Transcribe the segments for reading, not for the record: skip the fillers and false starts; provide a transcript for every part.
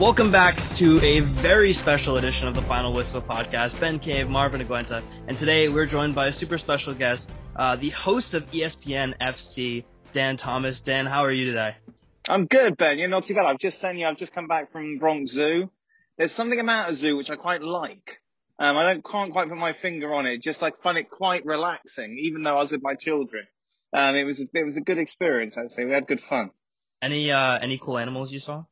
Welcome back to a very special edition of the Final Whistle podcast. Ben Cave, Marvin Aguenta, and today we're joined by a super special guest, the host of ESPN FC, Dan Thomas. Dan, how are you today? I'm good, Ben. You're not too bad. I've just come back from Bronx Zoo. There's something about a zoo which I quite like. I can't quite put my finger on it. Just like find it quite relaxing, even though I was with my children. It was a good experience. I'd say we had good fun. Any cool animals you saw?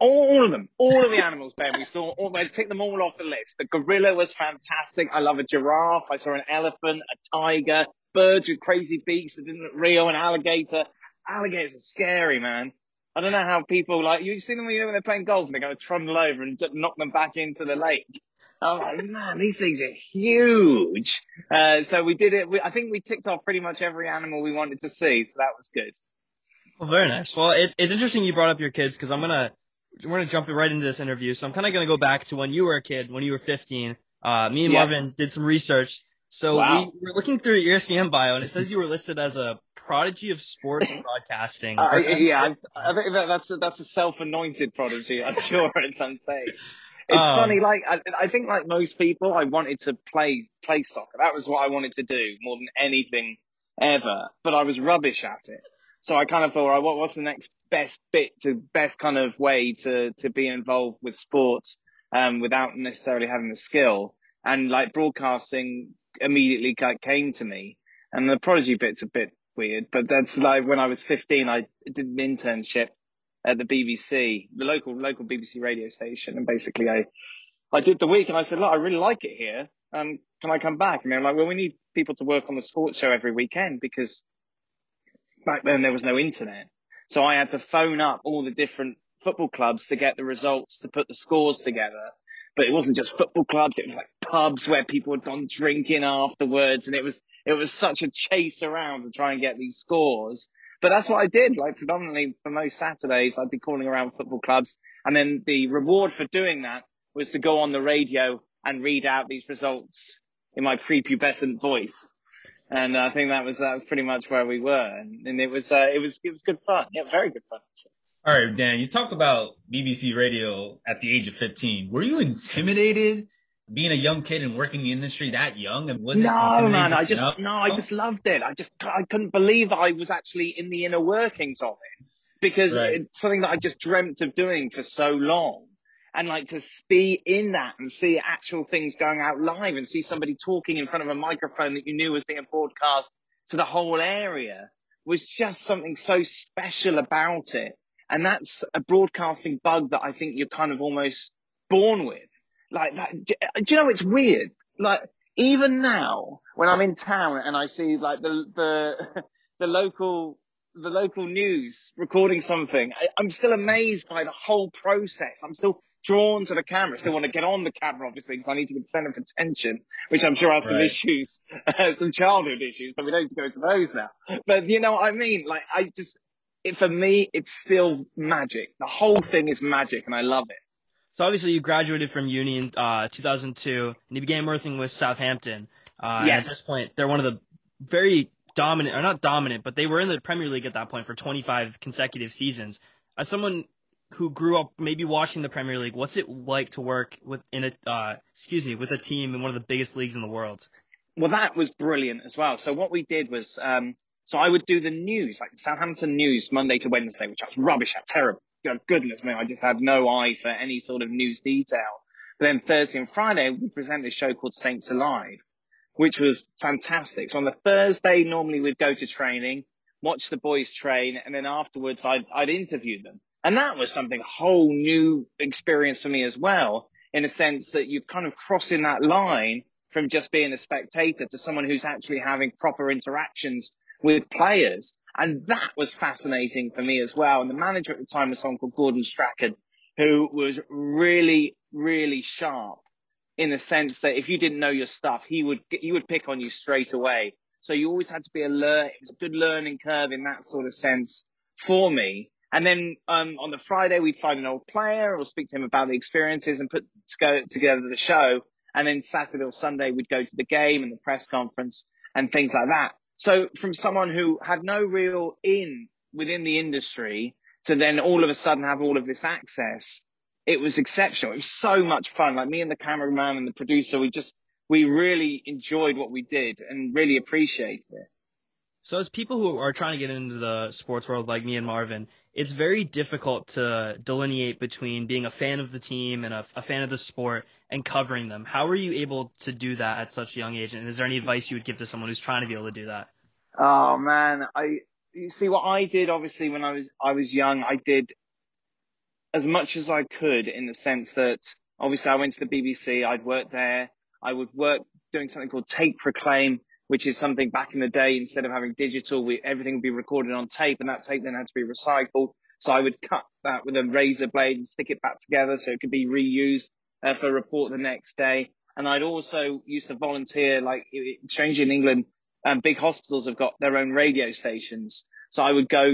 All of them. All of the animals, Ben. We saw all, I ticked them all off the list. The gorilla was fantastic. I love a giraffe. I saw an elephant, a tiger, birds with crazy beaks that didn't look real, an alligator. Alligators are scary, man. I don't know how people, like, you see them when they're playing golf and they're going to trundle over and knock them back into the lake. I'm like, man, these things are huge. So we did it. I think we ticked off pretty much every animal we wanted to see. So that was good. Well, very nice. Well, it's interesting you brought up your kids because we're gonna jump right into this interview. So I'm kind of gonna go back to when you were a kid, when you were 15. Me and Marvin did some research. So we were looking through your ESPN bio, and it says you were listed as a prodigy of sports broadcasting. I think that's a self-anointed prodigy. I'm sure at some stage. It's funny. Like I think, like most people, I wanted to play soccer. That was what I wanted to do more than anything ever. But I was rubbish at it. So I kind of thought, what's the next best kind of way to be involved with sports without necessarily having the skill? And like broadcasting immediately came to me. And the prodigy bit's a bit weird, but that's like when I was 15, I did an internship at the BBC, the local BBC radio station. And basically I did the week and I said, look, I really like it here. Can I come back? And they're like, well, we need people to work on the sports show every weekend because back then there was no internet. So I had to phone up all the different football clubs to get the results, to put the scores together. But it wasn't just football clubs. It was like pubs where people had gone drinking afterwards. And it was such a chase around to try and get these scores. But that's what I did. Like predominantly for most Saturdays, I'd be calling around football clubs. And then the reward for doing that was to go on the radio and read out these results in my prepubescent voice. And I think that was pretty much where we were, and it was good fun. Yeah, very good fun. All right, Dan, you talk about BBC Radio at the age of 15. Were you intimidated being a young kid and working in the industry that young? And was no, man, I just loved it. I couldn't believe that I was actually in the inner workings of it because it's something that I just dreamt of doing for so long. And like to be in that and see actual things going out live and see somebody talking in front of a microphone that you knew was being broadcast to the whole area was just something so special about it. And that's a broadcasting bug that I think you're kind of almost born with. Like that, do you know, it's weird. Like even now when I'm in town and I see like the local news recording something, I'm still amazed by the whole process. I'm still drawn to the camera. Still want to get on the camera, obviously, because I need to get the center of attention, which I'm sure has some issues, some childhood issues, but we don't need to go into those now. But you know what I mean? Like, for me, it's still magic. The whole thing is magic, and I love it. So obviously, you graduated from uni in 2002, and you began working with Southampton. Yes. At this point, they're one of the very dominant, or not dominant, but they were in the Premier League at that point for 25 consecutive seasons. As someone who grew up maybe watching the Premier League, what's it like to work with a team in one of the biggest leagues in the world? Well, that was brilliant as well. So what we did was, so I would do the news, like the Southampton news Monday to Wednesday, which I was rubbish at, terrible. Goodness me, I just had no eye for any sort of news detail. But then Thursday and Friday, we present this show called Saints Alive, which was fantastic. So on the Thursday, normally we'd go to training, watch the boys train, and then afterwards I'd interview them. And that was something, a whole new experience for me as well, in a sense that you're kind of crossing that line from just being a spectator to someone who's actually having proper interactions with players. And that was fascinating for me as well. And the manager at the time was someone called Gordon Strachan, who was really, really sharp in the sense that if you didn't know your stuff, he would pick on you straight away. So you always had to be alert. It was a good learning curve in that sort of sense for me. And then on the Friday, we'd find an old player or speak to him about the experiences and put together the show. And then Saturday or Sunday, we'd go to the game and the press conference and things like that. So from someone who had no real in within the industry to then all of a sudden have all of this access it was exceptional. It was so much fun. Like, me and the cameraman and the producer, we really enjoyed what we did and really appreciated it. So as people who are trying to get into the sports world like me and Marvin, it's very difficult to delineate between being a fan of the team and a fan of the sport and covering them. How were you able to do that at such a young age? And is there any advice you would give to someone who's trying to be able to do that? Oh, man. You see, what I did, obviously, when I was young, I did as much as I could, in the sense that, obviously, I went to the BBC. I'd work there. I would work doing something called tape proclaim, which is something back in the day, instead of having digital, everything would be recorded on tape, and that tape then had to be recycled. So I would cut that with a razor blade and stick it back together so it could be reused for a report the next day. And I'd also used to volunteer, like, strangely in England, big hospitals have got their own radio stations. So I would go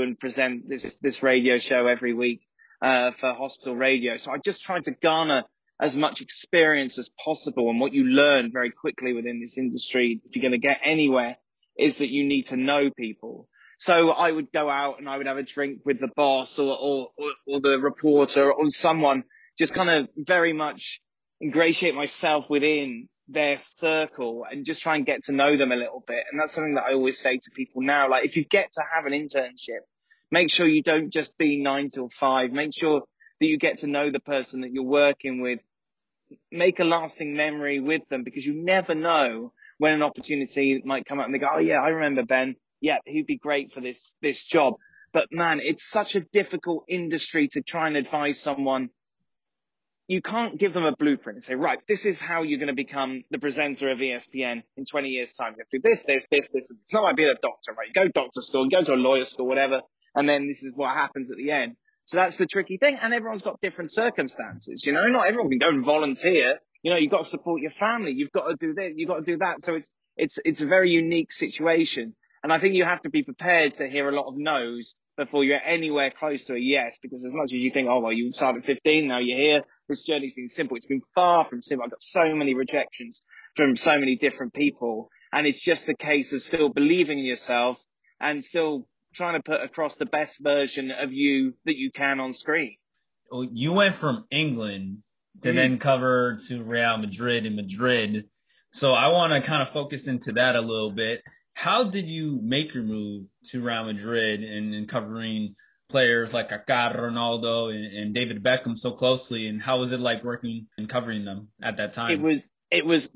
and present this radio show every week for hospital radio. So I just tried to garner as much experience as possible. And what you learn very quickly within this industry, if you're going to get anywhere, is that you need to know people. So I would go out and I would have a drink with the boss or the reporter or someone, just kind of very much ingratiate myself within their circle and just try and get to know them a little bit. And that's something that I always say to people now. Like, if you get to have an internship, make sure you don't just be 9 till 5. Make sure that you get to know the person that you're working with. Make a lasting memory with them, because you never know when an opportunity might come up and they go, oh yeah, I remember Ben. Yeah, he'd be great for this job. But man, it's such a difficult industry to try and advise someone. You can't give them a blueprint and say, right, this is how you're going to become the presenter of ESPN in 20 years' time. You have to do this. It's not like being a doctor, right? You go to doctor school, you go to a lawyer school, whatever, and then this is what happens at the end. So that's the tricky thing. And everyone's got different circumstances. You know, not everyone can go and volunteer. You know, you've got to support your family. You've got to do this. You've got to do that. So it's a very unique situation. And I think you have to be prepared to hear a lot of no's before you're anywhere close to a yes, because as much as you think, oh, well, you started at 15, now you're here, this journey's been simple. It's been far from simple. I've got so many rejections from so many different people. And it's just a case of still believing in yourself and still trying to put across the best version of you that you can on screen. Well, you went from England to then cover to Real Madrid in Madrid. So I want to kind of focus into that a little bit. How did you make your move to Real Madrid and covering players like Kaka, Ronaldo, and David Beckham so closely? And how was it like working and covering them at that time? It was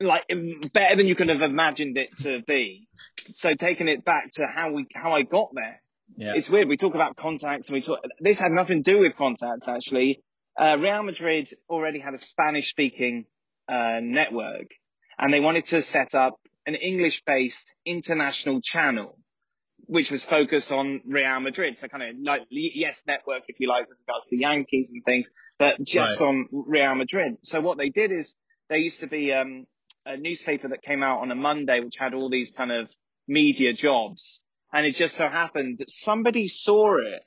like better than you could have imagined it to be. So taking it back to how I got there, yeah. It's weird. We talk about contacts, and this had nothing to do with contacts actually. Real Madrid already had a Spanish-speaking network, and they wanted to set up an English-based international channel, which was focused on Real Madrid. So kind of like Yes Network, if you like, with regards to the Yankees and things, but just right on Real Madrid. So what they did is there used to be a newspaper that came out on a Monday, which had all these kind of media jobs. And it just so happened that somebody saw it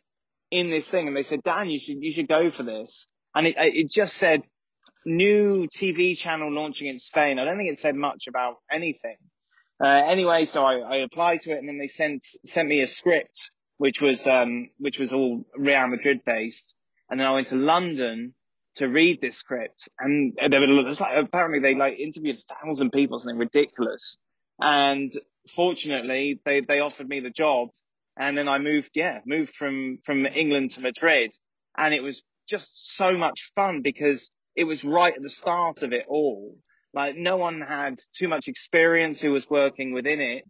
in this thing, and they said, Dan, you should go for this. And it just said, new TV channel launching in Spain. I don't think it said much about anything. Anyway, so I applied to it, and then they sent me a script, which was all Real Madrid based. And then I went to London to read this script, and apparently they like interviewed 1,000 people, something ridiculous. And fortunately, they offered me the job, and then I moved from England to Madrid, and it was just so much fun because it was right at the start of it all. Like, no one had too much experience who was working within it,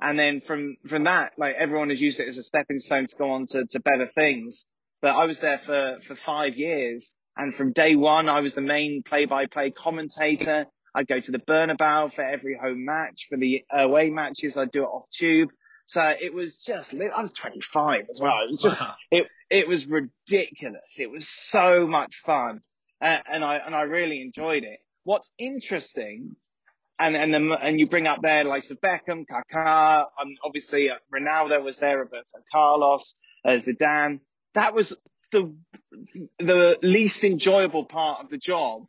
and then from that, like, everyone has used it as a stepping stone to go on to better things. But I was there for 5 years. And from day one, I was the main play-by-play commentator. I'd go to the Bernabéu for every home match. For the away matches, I'd do it off tube. So it was just, I was 25 as well. It was just, it was ridiculous. It was so much fun. And I really enjoyed it. What's interesting, and you bring up there likes of Beckham, Kaká, obviously Ronaldo was there, Roberto Carlos, Zidane. That was the least enjoyable part of the job,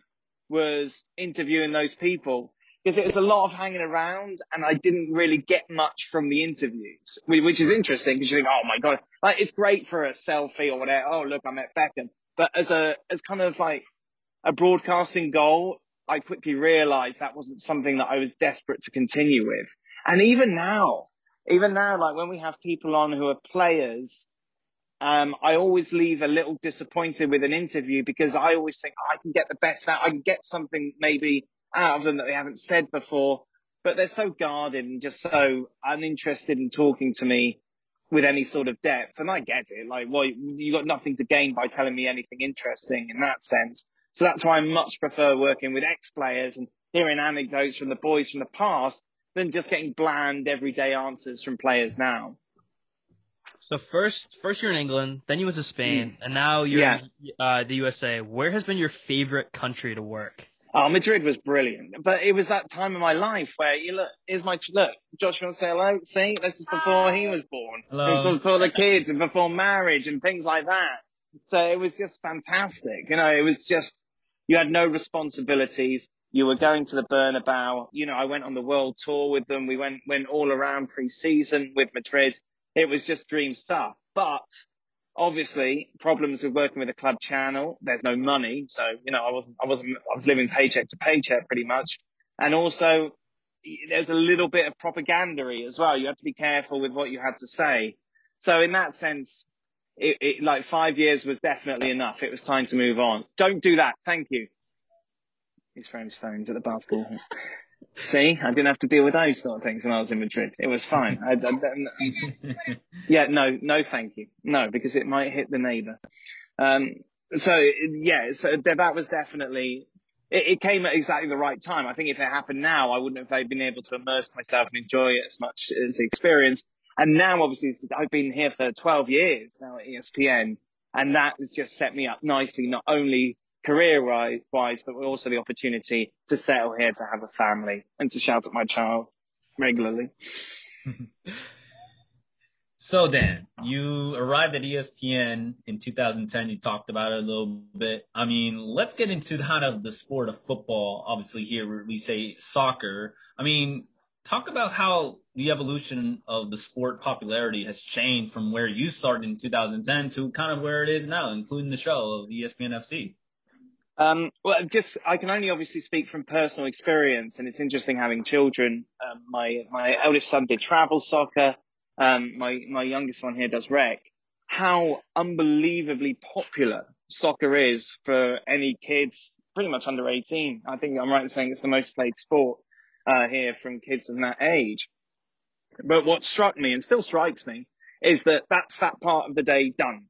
was interviewing those people, because it was a lot of hanging around, and I didn't really get much from the interviews, which is interesting because you think, oh my God, like, it's great for a selfie or whatever. Oh, look, I met Beckham. But as kind of like a broadcasting goal, I quickly realized that wasn't something that I was desperate to continue with. And even now, like when we have people on who are players, I always leave a little disappointed with an interview, because I always think, oh, I can get the best out. I can get something maybe out of them that they haven't said before, but they're so guarded and just so uninterested in talking to me with any sort of depth. And I get it. Like, well, you got nothing to gain by telling me anything interesting in that sense. So that's why I much prefer working with ex-players and hearing anecdotes from the boys from the past than just getting bland, everyday answers from players now. So first you're in England, then you went to Spain, and now you're in the USA. Where has been your favorite country to work? Oh, Madrid was brilliant. But it was that time of my life where, Josh, you want to say hello? See, this is before he was born. Hello. And before the kids and before marriage and things like that. So it was just fantastic. You know, it was just, you had no responsibilities. You were going to the Bernabéu. You know, I went on the world tour with them. We went all around pre-season with Madrid. It was just dream stuff. But obviously, problems with working with a club channel. There's no money, so you know I was living paycheck to paycheck pretty much. And also, there's a little bit of propagandery as well. You have to be careful with what you had to say. So in that sense, it like 5 years was definitely enough. It was time to move on. Don't do that. Thank you. He's throwing stones at the basketball. See, I didn't have to deal with those sort of things when I was in Madrid. It was fine. No, thank you. No, because it might hit the neighbour. So that was definitely, it came at exactly the right time. I think if it happened now, I wouldn't have been able to immerse myself and enjoy it as much as the experience. And now, obviously, I've been here for 12 years now at ESPN, and that has just set me up nicely, not only career-wise, but also the opportunity to settle here, to have a family, and to shout at my child regularly. So then, you arrived at ESPN in 2010. You talked about it a little bit. I mean, let's get into kind of the sport of football. Obviously, here we say soccer. I mean, talk about how the evolution of the sport popularity has changed from where you started in 2010 to kind of where it is now, including the show of ESPN FC. I can only obviously speak from personal experience, and it's interesting having children. My eldest son did travel soccer. My youngest one here does rec. How unbelievably popular soccer is for any kids, pretty much under 18. I think I'm right in saying it's the most played sport here from kids of that age. But what struck me, and still strikes me, is that's that part of the day done.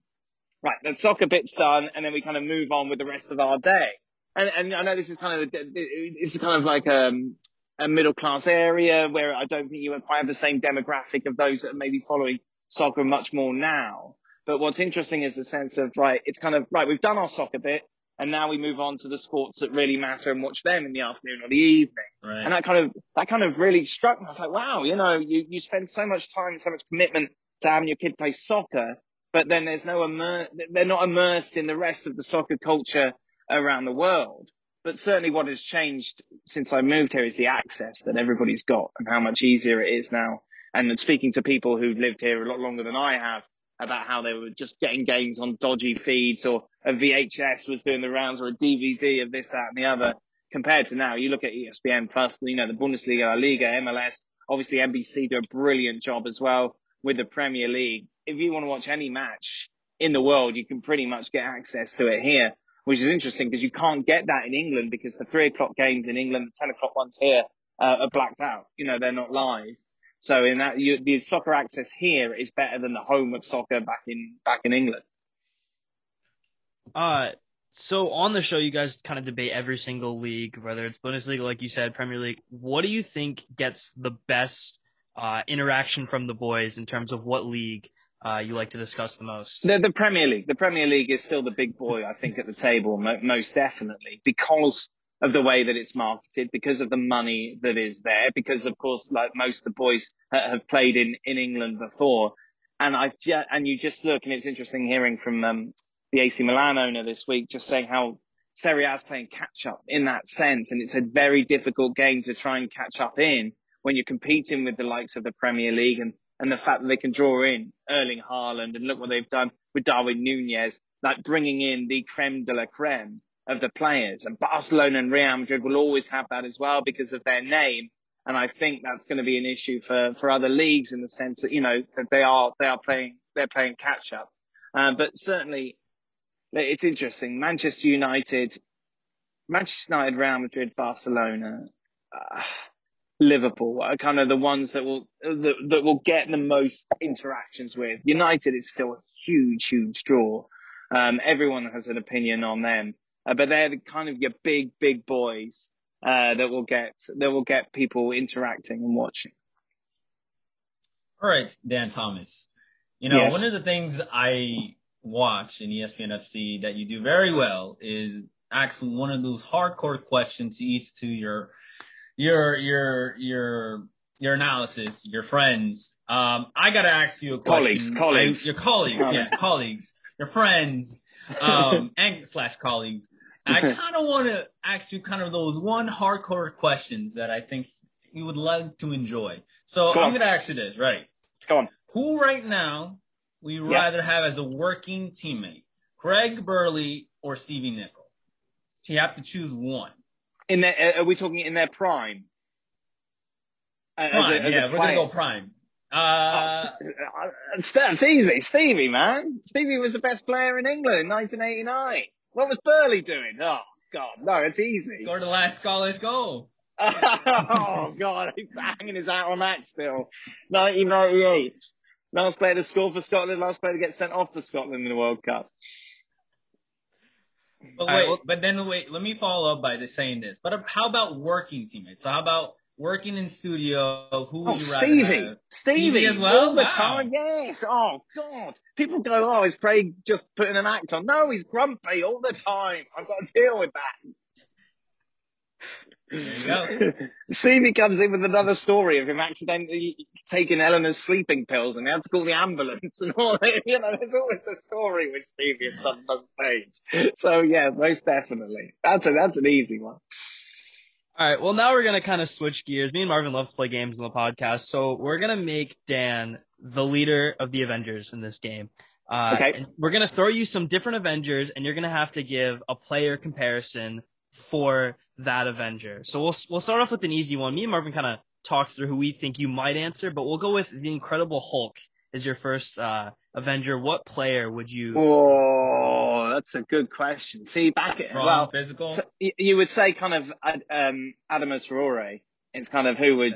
Right, the soccer bit's done, and then we kind of move on with the rest of our day. And I know this is kind of like a middle class area where I don't think you quite have the same demographic of those that are maybe following soccer much more now. But what's interesting is the sense of we've done our soccer bit, and now we move on to the sports that really matter and watch them in the afternoon or the evening. Right. And that kind of really struck me. I was like, wow, you know, you spend so much time, so much commitment to having your kid play soccer. But then there's they're not immersed in the rest of the soccer culture around the world. But certainly what has changed since I moved here is the access that everybody's got and how much easier it is now. And speaking to people who've lived here a lot longer than I have about how they were just getting games on dodgy feeds, or a VHS was doing the rounds, or a DVD of this, that and the other, compared to now. You look at ESPN Plus, you know, the Bundesliga, La Liga, MLS, obviously NBC do a brilliant job as well with the Premier League. If you want to watch any match in the world, you can pretty much get access to it here, which is interesting because you can't get that in England, because the 3 o'clock games in England, the 10 o'clock ones here are blacked out. You know, they're not live. So in that, the soccer access here is better than the home of soccer back in England. So on the show, you guys kind of debate every single league, whether it's Bundesliga, like you said, Premier League. What do you think gets the best interaction from the boys in terms of what league you like to discuss the most? The Premier League. The Premier League is still the big boy, I think, at the table, most definitely, because of the way that it's marketed, because of the money that is there, because, of course, like most of the boys have played in England before. And you just look, and it's interesting hearing from the AC Milan owner this week, just saying how Serie A is playing catch-up in that sense, and it's a very difficult game to try and catch up in when you're competing with the likes of the Premier League and and the fact that they can draw in Erling Haaland, and look what they've done with Darwin Núñez, like bringing in the creme de la creme of the players. And Barcelona and Real Madrid will always have that as well because of their name. And I think that's going to be an issue for other leagues in the sense that, you know, that they're playing catch up. But certainly it's interesting. Manchester United, Real Madrid, Barcelona, Liverpool are kind of the ones that will get the most interactions with. United is still a huge, huge draw. Everyone has an opinion on them, but they're the kind of your big, big boys that will get people interacting and watching. All right, Dan Thomas. You know, yes. One of the things I watch in ESPN FC that you do very well is ask one of those hardcore questions to your analysis, your friends. I got to ask you a question. Colleagues. Your colleagues, colleagues. Your friends, and/or colleagues. I kind of want to ask you kind of those one hardcore questions that I think you would like to enjoy. So I'm going to ask you this, right? Go on. Who right now would you rather have as a working teammate, Craig Burley or Stevie Nicol? So you have to choose one. Are we talking in their prime? As a we're going to go prime. That's easy. Stevie, man. Stevie was the best player in England in 1989. What was Burley doing? Oh, God. No, it's easy. Scored the last Scottish goal. Oh, God. He's hanging his hat on that still. 1998. Last player to score for Scotland. Last player to get sent off for Scotland in the World Cup. But wait, let me follow up by just saying this. But how about working teammates? So how about working in studio? Who would you rather have? Stevie as well? All the time, yes. Oh, God. People go, oh, is Craig just putting an act on? No, he's grumpy all the time. I've got to deal with that. Stevie comes in with another story of him accidentally taking Eleanor's sleeping pills and they had to call the ambulance and all that. You know, there's always a story with Stevie at some stage. So, yeah, most definitely. That's an easy one. All right, well, now we're going to kind of switch gears. Me and Marvin love to play games on the podcast, so we're going to make Dan the leader of the Avengers in this game. And we're going to throw you some different Avengers, and you're going to have to give a player comparison for that Avenger. So we'll start off with an easy one. Me and Marvin kind of talked through who we think you might answer, but we'll go with the Incredible Hulk as your first Avenger. What player would you... That's a good question. See, back at physical, so you would say kind of Adama Traoré is kind of who would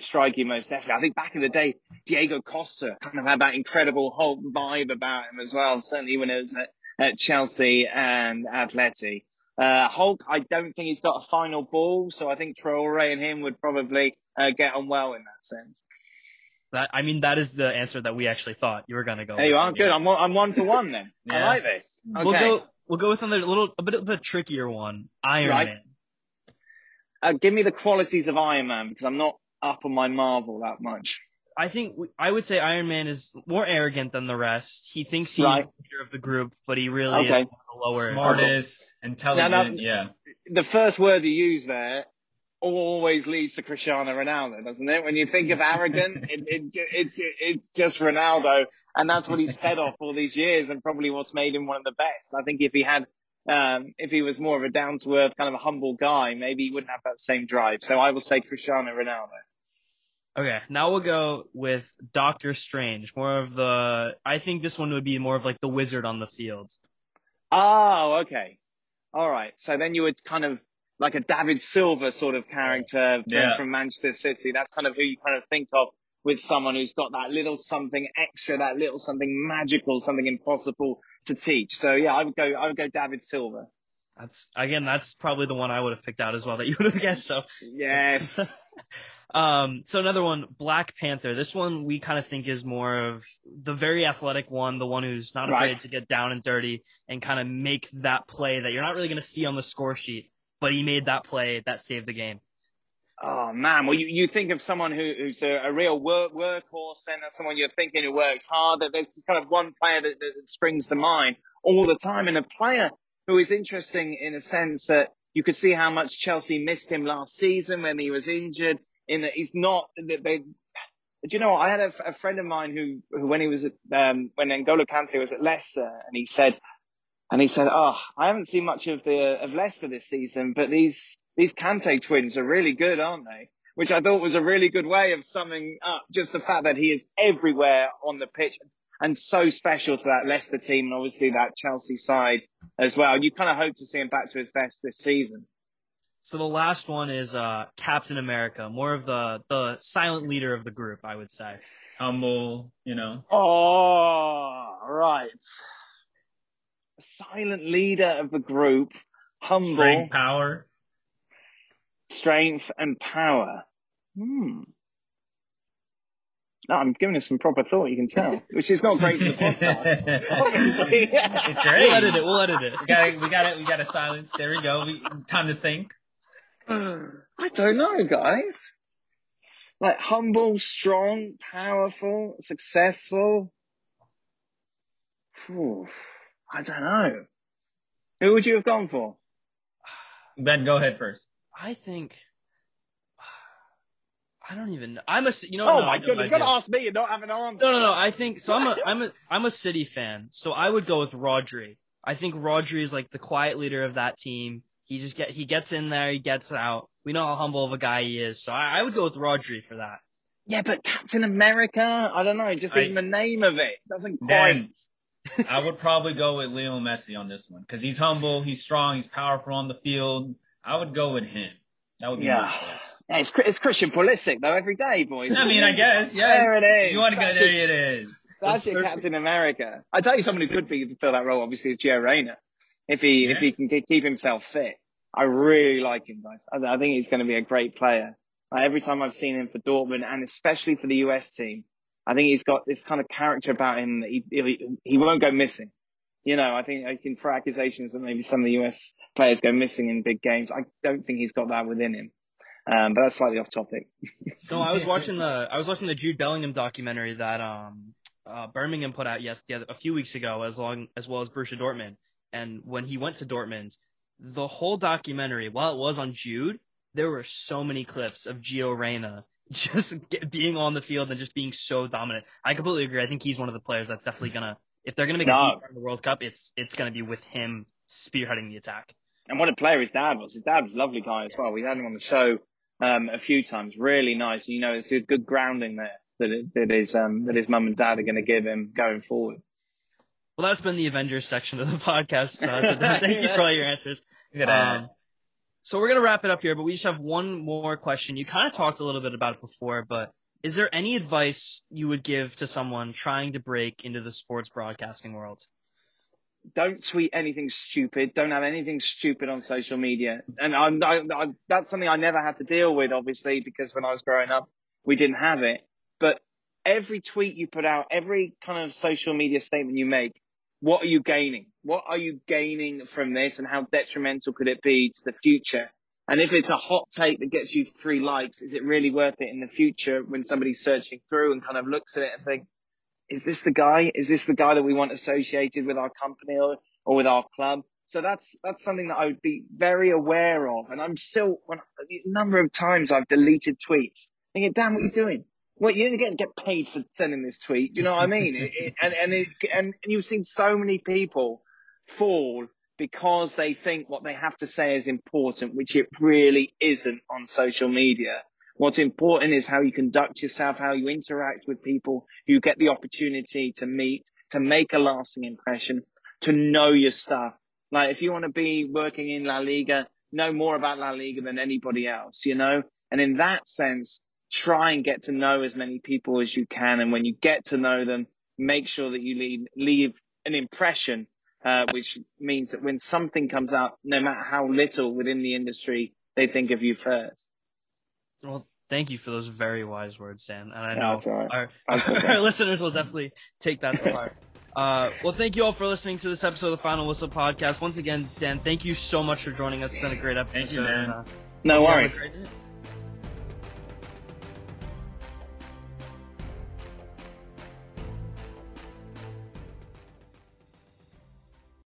strike you most definitely. I think back in the day, Diego Costa kind of had that Incredible Hulk vibe about him as well. Certainly when it was at Chelsea and Atleti. Hulk, I don't think he's got a final ball, so I think Traoré and him would probably get on well in that sense. That is the answer that we actually thought you were going to go. Hey, you are good. Yeah. I'm one for one then. Yeah. I like this. Okay. We'll go with another a bit of a trickier one. Iron Man. Give me the qualities of Iron Man because I'm not up on my Marvel that much. I think I would say Iron Man is more arrogant than the rest. He thinks he's the leader of the group, but he really is the lower, smartest, intelligent. The first word you use there always leads to Cristiano Ronaldo, doesn't it? When you think of arrogant, it's just Ronaldo, and that's what he's fed off all these years, and probably what's made him one of the best. I think if he was more of a down to earth kind of a humble guy, maybe he wouldn't have that same drive. So I will say Cristiano Ronaldo. Okay, now we'll go with Doctor Strange. I think this one would be more of like the wizard on the field. Oh, okay, all right. So then you would kind of, like a David Silva sort of character from Manchester City. That's kind of who you kind of think of with someone who's got that little something extra, that little something magical, something impossible to teach. So yeah, I would go David Silva. That's probably the one I would have picked out as well that you would have guessed. So yes. So another one, Black Panther. This one we kind of think is more of the very athletic one, the one who's not afraid to get down and dirty and kind of make that play that you're not really going to see on the score sheet. But he made that play that saved the game. Oh, man. Well, you think of someone who's a real workhorse, and that's someone you're thinking who works hard. There's just kind of one player that springs to mind all the time. And a player who is interesting in a sense that you could see how much Chelsea missed him last season when he was injured. In that he's not, they, Do you know, I had a friend of mine who when he was at, when N'Golo Kante was at Leicester, and he said, "Oh, I haven't seen much of Leicester this season, but these Kante twins are really good, aren't they?" Which I thought was a really good way of summing up just the fact that he is everywhere on the pitch and so special to that Leicester team and obviously that Chelsea side as well. You kind of hope to see him back to his best this season. So the last one is Captain America, more of the silent leader of the group, I would say. Humble, you know. Oh, right. Silent leader of the group, humble. Frank Power. Strength and power. No, I'm giving it some proper thought, you can tell, which is not great for the podcast. Obviously. It's great. We'll edit it. We got a silence. There we go. Time to think. I don't know, guys. Like humble, strong, powerful, successful. Whew, I don't know. Who would you have gone for? Ben, go ahead first. I think I don't even. Oh my goodness! You're gonna ask me and not have an answer. No. I think so. I'm a City fan, so I would go with Rodri. I think Rodri is like the quiet leader of that team. He gets in there, he gets out. We know how humble of a guy he is, so I would go with Rodri for that. Yeah, but Captain America, I don't know. Just even the name of it doesn't quite. I would probably go with Lionel Messi on this one because he's humble, he's strong, he's powerful on the field. I would go with him. That would be my choice. Yeah, it's Christian Pulisic, though, every day, boys. I mean, I guess, yes. There it is. If you want to go, there it is. That's your Captain America. I tell you, someone who could fill that role, obviously, is Gio Reyna, if he can keep himself fit. I really like him, guys. I think he's going to be a great player. Every time I've seen him for Dortmund, and especially for the US team, I think he's got this kind of character about him that he won't go missing. You know, I think for accusations that maybe some of the US players go missing in big games, I don't think he's got that within him. But that's slightly off topic. No, I was watching the Jude Bellingham documentary that Birmingham put out a few weeks ago, as well as Borussia Dortmund. And when he went to Dortmund, the whole documentary, while it was on Jude, there were so many clips of Gio Reyna being on the field and just being so dominant. I completely agree. I think he's one of the players that's definitely gonna. If they're going to make a deep run in the World Cup, it's going to be with him spearheading the attack. And what a player his dad was. His dad was a lovely guy as well. We had him on the show a few times. Really nice. You know, it's a good grounding there that his mum and dad are going to give him going forward. Well, that's been the Avengers section of the podcast. So thank you for all your answers. So we're going to wrap it up here, but we just have one more question. You kind of talked a little bit about it before, but is there any advice you would give to someone trying to break into the sports broadcasting world? Don't tweet anything stupid. Don't have anything stupid on social media. And that's something I never had to deal with, obviously, because when I was growing up, we didn't have it. But every tweet you put out, every kind of social media statement you make, what are you gaining? What are you gaining from this, and how detrimental could it be to the future? And if it's a hot take that gets you 3 likes, is it really worth it in the future when somebody's searching through and kind of looks at it and think, is this the guy? Is this the guy that we want associated with our company or with our club? So that's something that I would be very aware of. And I'm still, a number of times I've deleted tweets. I think, Dan, what are you doing? Well, you're going to get paid for sending this tweet. Do you know what I mean? And you've seen so many people fall because they think what they have to say is important, which it really isn't on social media. What's important is how you conduct yourself, how you interact with people, you get the opportunity to meet, to make a lasting impression, to know your stuff. Like if you want to be working in La Liga, know more about La Liga than anybody else, you know? And in that sense, try and get to know as many people as you can. And when you get to know them, make sure that you leave an impression, which means that when something comes out, no matter how little within the industry, they think of you first. Well, thank you for those very wise words, Sam. And I know our listeners will definitely take that to heart. Well, thank you all for listening to this episode of the Final Whistle Podcast. Once again, Dan, thank you so much for joining us. It's been a great episode. Thank you, man. No worries.